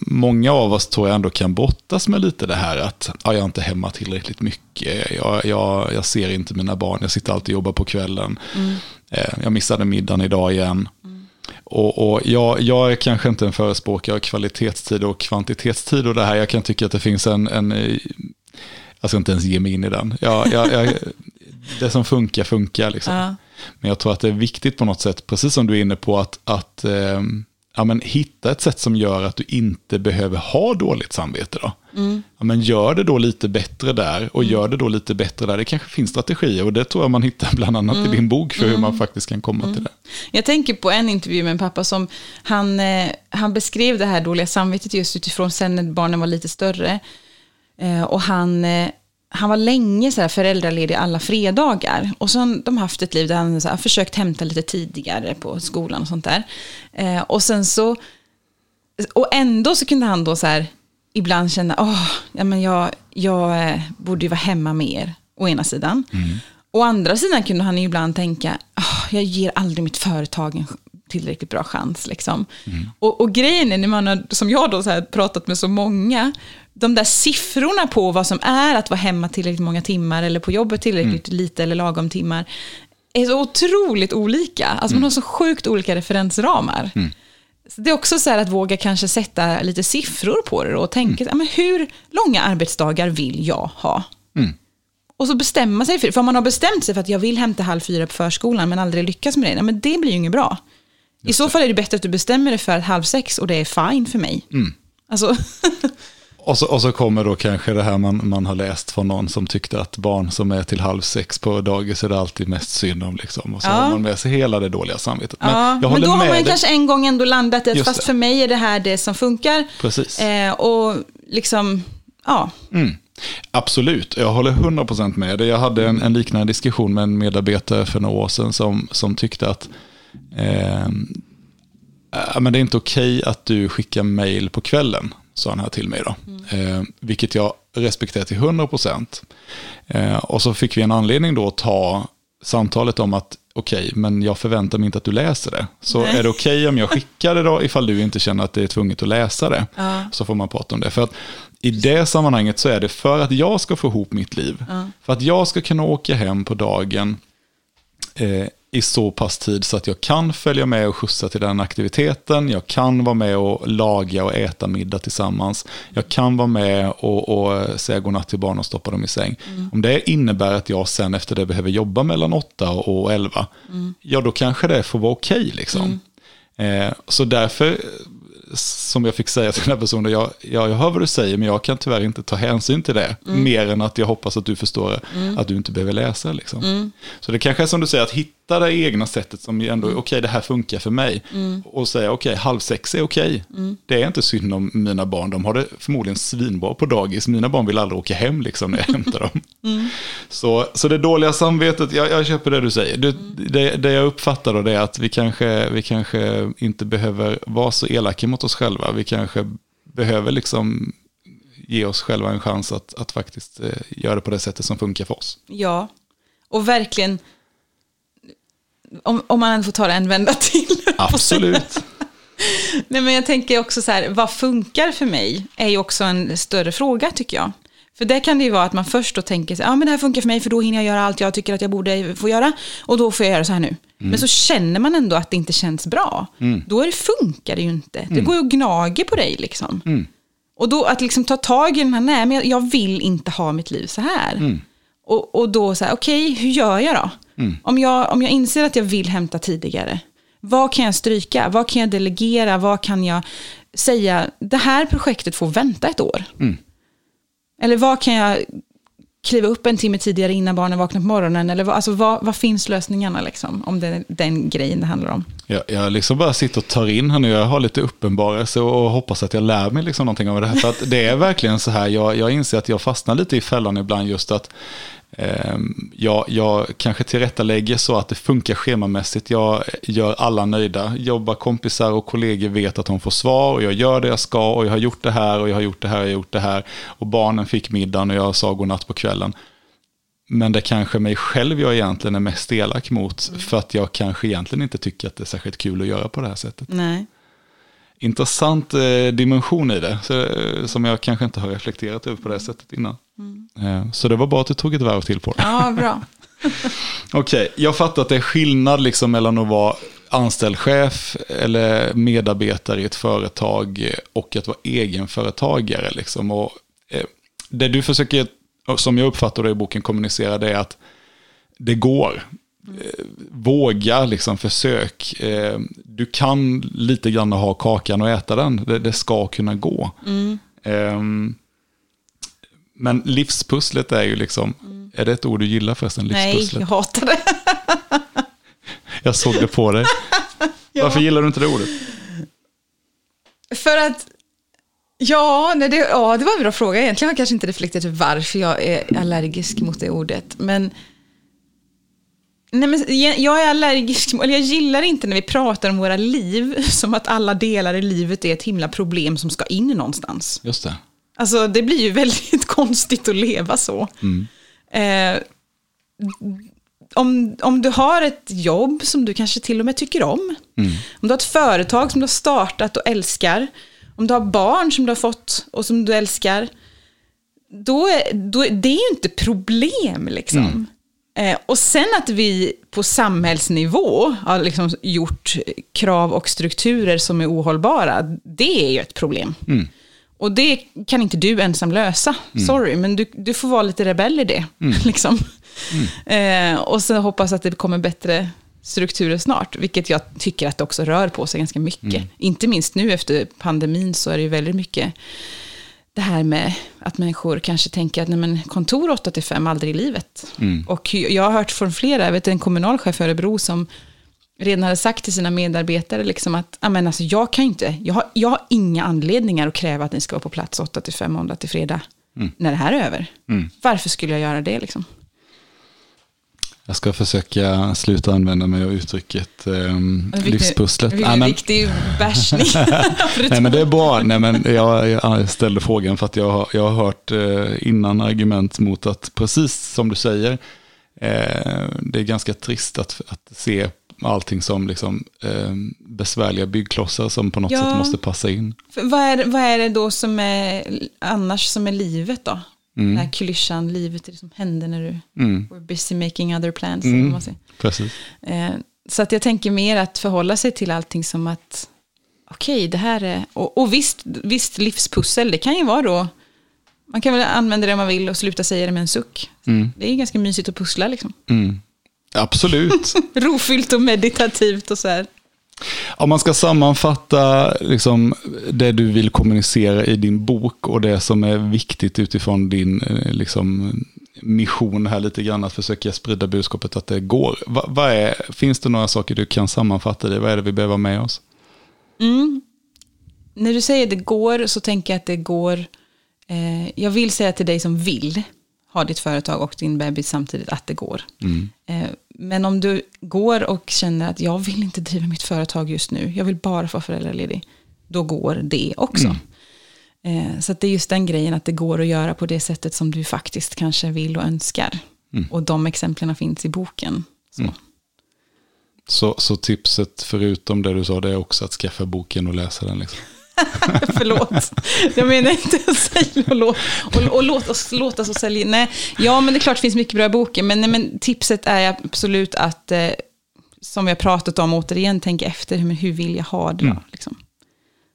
många av oss tror jag ändå kan brottas med lite det här att ja, jag är inte hemma tillräckligt mycket. Jag, jag, jag ser inte mina barn. Jag sitter alltid och jobbar på kvällen. Mm. Jag missade middagen idag igen. Mm. Och, och jag, jag är kanske inte en förespråkare av kvalitetstid och kvantitetstid och det här. Jag kan tycka att det finns en... en jag ska inte ens ge mig in i den. Jag, jag, jag, det som funkar, funkar. Liksom. Ja. Men jag tror att det är viktigt på något sätt, precis som du är inne på, att, att, ja, men hitta ett sätt som gör att du inte behöver ha dåligt samvete då. Mm. Ja, men gör det då lite bättre där och gör det då lite bättre där. Det kanske finns strategier, och det tror jag man hittar bland annat mm. i din bok för mm. hur man faktiskt kan komma mm. till det. Jag tänker på en intervju med en pappa som han, han beskrev det här dåliga samvetet just utifrån sen när barnen var lite större, och han... Han var länge så här föräldraledig alla fredagar. Och så har de haft ett liv där han så här försökt hämta lite tidigare på skolan och sånt där. Eh, och sen så... Och ändå så kunde han då så här ibland känna, åh, ja, men jag, jag eh, borde ju vara hemma med er, å ena sidan. Mm. Å andra sidan kunde han ju ibland tänka, åh, jag ger aldrig mitt företag en tillräckligt bra chans. Liksom. Mm. Och, och grejen är, när man har, som jag då så här pratat med så många... De där siffrorna på vad som är att vara hemma tillräckligt många timmar eller på jobbet tillräckligt mm. lite eller lagom timmar är så otroligt olika. Alltså mm. man har så sjukt olika referensramar. Mm. Så det är också så här att våga kanske sätta lite siffror på det och tänka mm. men hur långa arbetsdagar vill jag ha? Mm. Och så bestämma sig för, för om man har bestämt sig för att jag vill hämta halv fyra på förskolan men aldrig lyckas med det, men det blir ju inget bra. Just I så det. fall är det bättre att du bestämmer dig för att halv sex och det är fine för mig. Mm. Alltså... Och så, och så kommer då kanske det här man, man har läst från någon som tyckte att barn som är till halv sex på dagis är det alltid mest synd om. Liksom. Och så ja. har man med sig hela det dåliga samvetet. Men, ja. jag Men då har man ju kanske en gång ändå landat i att fast det. för mig är det här det som funkar. Precis. Eh, och liksom, ja. Mm. Absolut, jag håller hundra procent med det. Jag hade en, en liknande diskussion med en medarbetare för några år sedan som, som tyckte att... Eh, men det är inte okej att du skickar mejl på kvällen, sa han här till mig då. Mm. Eh, vilket jag respekterar till hundra procent. Eh, och så fick vi en anledning då att ta samtalet om att okej, okay, men jag förväntar mig inte att du läser det. Så Nej. är det okej okay om jag skickar det då ifall du inte känner att det är tvunget att läsa det? Ja. Så får man prata om det. För att i det sammanhanget så är det för att jag ska få ihop mitt liv. Ja. För att jag ska kunna åka hem på dagen eh, i så pass tid så att jag kan följa med och skjutsa till den aktiviteten. Jag kan vara med och laga och äta middag tillsammans. Jag kan vara med och, och säga godnatt till barn och stoppa dem i säng. Mm. Om det innebär att jag sen efter det behöver jobba mellan åtta och elva, mm. ja då kanske det får vara okej. Okay, liksom. mm. eh, så därför, som jag fick säga till den här personen, jag, jag, jag hör vad du säger men jag kan tyvärr inte ta hänsyn till det mm. mer än att jag hoppas att du förstår mm. att du inte behöver läsa. Liksom. Mm. Så det kanske är som du säger, att hitta det egna sättet som ändå, okej okay, det här funkar för mig mm. och säga okej, okay, halv sex är okej. Okay. Mm. Det är inte synd om mina barn, de har det förmodligen svinbra på dagis. Mina barn vill aldrig åka hem liksom, när jag hämtar dem. Mm. Så, så det dåliga samvetet, jag, jag köper det du säger. Du, det, det jag uppfattar då det är att vi kanske, vi kanske inte behöver vara så elaka mot oss själva. Vi kanske behöver liksom ge oss själva en chans att, att faktiskt eh, göra det på det sättet som funkar för oss. Ja, och verkligen om, om man får ta det en vända till. Absolut. Nej, men jag tänker också så här, vad funkar för mig är ju också en större fråga tycker jag. För det kan det ju vara att man först då tänker sig, ja men det här funkar för mig för då hinner jag göra allt jag tycker att jag borde få göra och då får jag göra så här nu. Mm. Men så känner man ändå att det inte känns bra. Mm. Då är det, funkar det ju inte. Mm. Det går ju att gnaga på dig liksom. Mm. Och då att liksom ta tag i den här, nej men jag vill inte ha mitt liv så här. Mm. Och, och då så här, okej, okay, hur gör jag då? Mm. Om jag, om jag inser att jag vill hämta tidigare, vad kan jag stryka? Vad kan jag delegera? Vad kan jag säga? Det här projektet får vänta ett år. Mm. Eller vad kan jag kliva upp en timme tidigare innan barnen vaknar på morgonen? Eller vad, alltså vad, vad finns lösningarna liksom, om det är den grejen det handlar om? Jag, jag liksom bara sitter och tar in här nu. Jag har lite uppenbarelse och hoppas att jag lär mig liksom någonting av det här. För att det är verkligen så här. Jag, jag inser att jag fastnar lite i fällan ibland just att Jag, jag kanske tillrättalägger så att det funkar schemamässigt. Jag gör alla nöjda. Jobbar kompisar och kollegor vet att de får svar och jag gör det jag ska och jag har gjort det här och jag har gjort det här och jag har gjort det här och barnen fick middagen och jag sa godnatt på kvällen. Men det kanske mig själv jag egentligen är mest elak mot mm. för att jag kanske egentligen inte tycker att det är särskilt kul att göra på det här sättet. Nej. Intressant dimension i det som jag kanske inte har reflekterat över på det här sättet innan. Mm. Så det var bara att du tog ett varv till på det. Ja, bra. Okej, okay. Jag fattar att det är skillnad liksom mellan att vara anställd chef eller medarbetare i ett företag och att vara egenföretagare. Liksom. Och det du försöker, som jag uppfattar det i boken, kommunicera det är att det går. eh, våga liksom, försök. Eh, du kan lite grann ha kakan och äta den. Det, det ska kunna gå. Mm. Eh, men livspusslet är ju liksom... Mm. Är det ett ord du gillar förresten? Livspusslet? Nej, jag hatar det. Jag såg det på dig. Ja. Varför gillar du inte det ordet? För att... Ja, nej, det, ja, det var en bra fråga. Egentligen har jag kanske inte reflekterat varför jag är allergisk mot det ordet. Men, nej, men jag är allergisk, eller jag gillar inte när vi pratar om våra liv som att alla delar i livet är ett himla problem som ska in någonstans. Just det. Alltså, det blir ju väldigt konstigt att leva så. Mm. Eh, om, om du har ett jobb som du kanske till och med tycker om. Mm. Om du har ett företag som du har startat och älskar. Om du har barn som du har fått och som du älskar, då är då, det är ju inte problem liksom. Mm. Eh, och sen att vi på samhällsnivå har liksom gjort krav och strukturer som är ohållbara, det är ju ett problem. Mm. Och det kan inte du ensam lösa. Mm. Sorry, men du, du får vara lite rebell i det. Mm. liksom. Mm. Eh, och sen hoppas att det kommer bättre strukturer snart, vilket jag tycker att det också rör på sig ganska mycket. Mm. Inte minst nu efter pandemin så är det ju väldigt mycket det här med att människor kanske tänker att nej, men kontor åtta till fem aldrig i livet. Mm. Och jag har hört från flera, jag vet en kommunalchef i Örebro som redan hade sagt till sina medarbetare liksom att men alltså, jag kan inte, jag har, jag har inga anledningar att kräva att ni ska vara på plats åtta till fem måndag till fredag mm. när det här är över. Mm. Varför skulle jag göra det liksom? Jag ska försöka sluta använda mig av uttrycket eh, livspusslet. Det är en viktig bärsning. Nej, men det är bra. Nej, men jag, jag ställde frågan för att jag, jag har hört eh, innan argument mot att, precis som du säger, eh, det är ganska trist att, att se allting som liksom, eh, besvärliga byggklossar som på något ja. sätt måste passa in. För vad, är, vad är det då som är annars som är livet då? Mm. Den här klyschan, livet är det som händer när du mm. we're busy making other plans. Mm. Man Precis. Eh, så att jag tänker mer att förhålla sig till allting som att okej, okay, det här är... Och, och visst, visst livspussel, det kan ju vara då... Man kan väl använda det om man vill och sluta säga det med en suck. Mm. Det är ganska mysigt att pussla liksom. Mm. Absolut. Rofyllt och meditativt och så här. Om man ska sammanfatta liksom, det du vill kommunicera i din bok och det som är viktigt utifrån din liksom, mission här lite grann, att försöka sprida budskapet att det går. Va, va är, finns det några saker du kan sammanfatta det? Vad är det vi behöver med oss? Mm. När du säger det går så tänker jag att det går... Eh, jag vill säga till dig som vill ha ditt företag och din bebis samtidigt att det går. Mm. Eh, Men om du går och känner att jag vill inte driva mitt företag just nu. Jag vill bara få föräldraledig. Då går det också. Mm. Så att det är just den grejen att det går att göra på det sättet som du faktiskt kanske vill och önskar. Mm. Och de exemplen finns i boken. Så. Mm. Så, så tipset förutom det du sa, det är också att skaffa boken och läsa den liksom. Förlåt. Jag menar inte att säga och, låt, och, och låt oss låta oss sälja. Nej, ja men det är klart det finns mycket bra boken. Men, nej, men tipset är absolut att eh, som vi har pratat om återigen, tänka efter hur, hur vill jag ha det då, mm. liksom.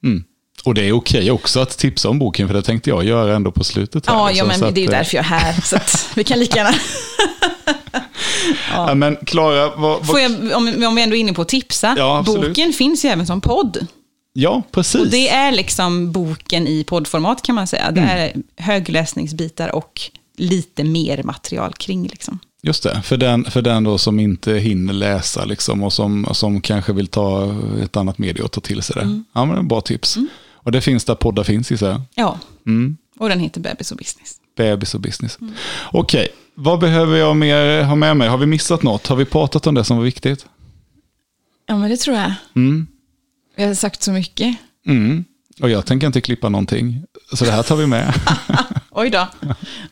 Mm. Och det är okej också att tipsa om boken, för det tänkte jag göra ändå på slutet här, ja, liksom, ja, men så det är ju därför jag är här. Så att vi kan lika gärna ja. Ja, men Klara vad, vad... Jag, om, om vi ändå är inne på att tipsa, ja, boken finns ju även som podd. Ja, precis. Och det är liksom boken i poddformat kan man säga. Det mm. är högläsningsbitar och lite mer material kring liksom. Just det, för den, för den då som inte hinner läsa liksom, och som, som kanske vill ta ett annat medie och ta till sig det. Mm. Ja, men det är bra tips. Mm. Och det finns där poddar finns i sig. Ja, mm. och den heter Bebis och Business. Bebis och Business. Mm. Okej, okay. Vad behöver jag mer ha med mig? Har vi missat något? Har vi pratat om det som var viktigt? Ja, men det tror jag. Mm. Jag har sagt så mycket. Mm. Och jag tänker inte klippa någonting. Så det här tar vi med. Oj då.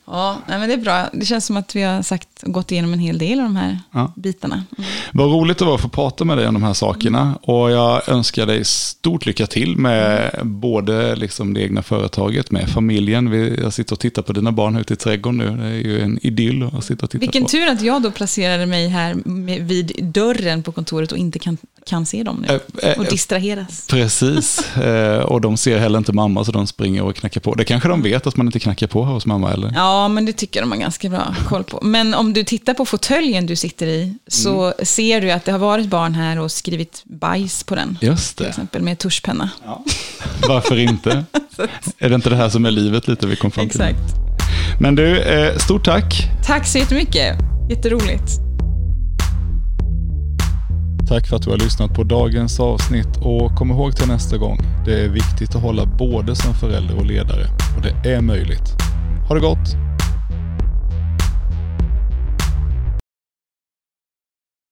Ja, men det är bra. Det känns som att vi har sagt, gått igenom en hel del av de här ja. bitarna. Mm. Vad roligt det var att få prata med dig om de här sakerna. Mm. Och jag önskar dig stort lycka till med både liksom det egna företaget, med familjen. Jag sitter och tittar på dina barn ute i trädgården nu. Det är ju en idyll att sitta och titta Vilken på. Vilken tur att jag då placerade mig här vid dörren på kontoret och inte kan kan se dem nu och distraheras. Precis, och de ser heller inte mamma, så de springer och knackar på. Det kanske de vet att man inte knackar på hos mamma, eller? Ja, men det tycker de har ganska bra koll på. Men om du tittar på fåtöljen du sitter i, så mm. ser du att det har varit barn här och skrivit bajs på den. Just det. Till exempel med tuschpenna. Ja. Varför inte? Är det inte det här som är livet lite vi kom fram till? Exakt. Men du, stort tack. Tack så jättemycket. Jätteroligt. Tack för att du har lyssnat på dagens avsnitt, och kom ihåg till nästa gång. Det är viktigt att hålla både som förälder och ledare, och det är möjligt. Ha det gott!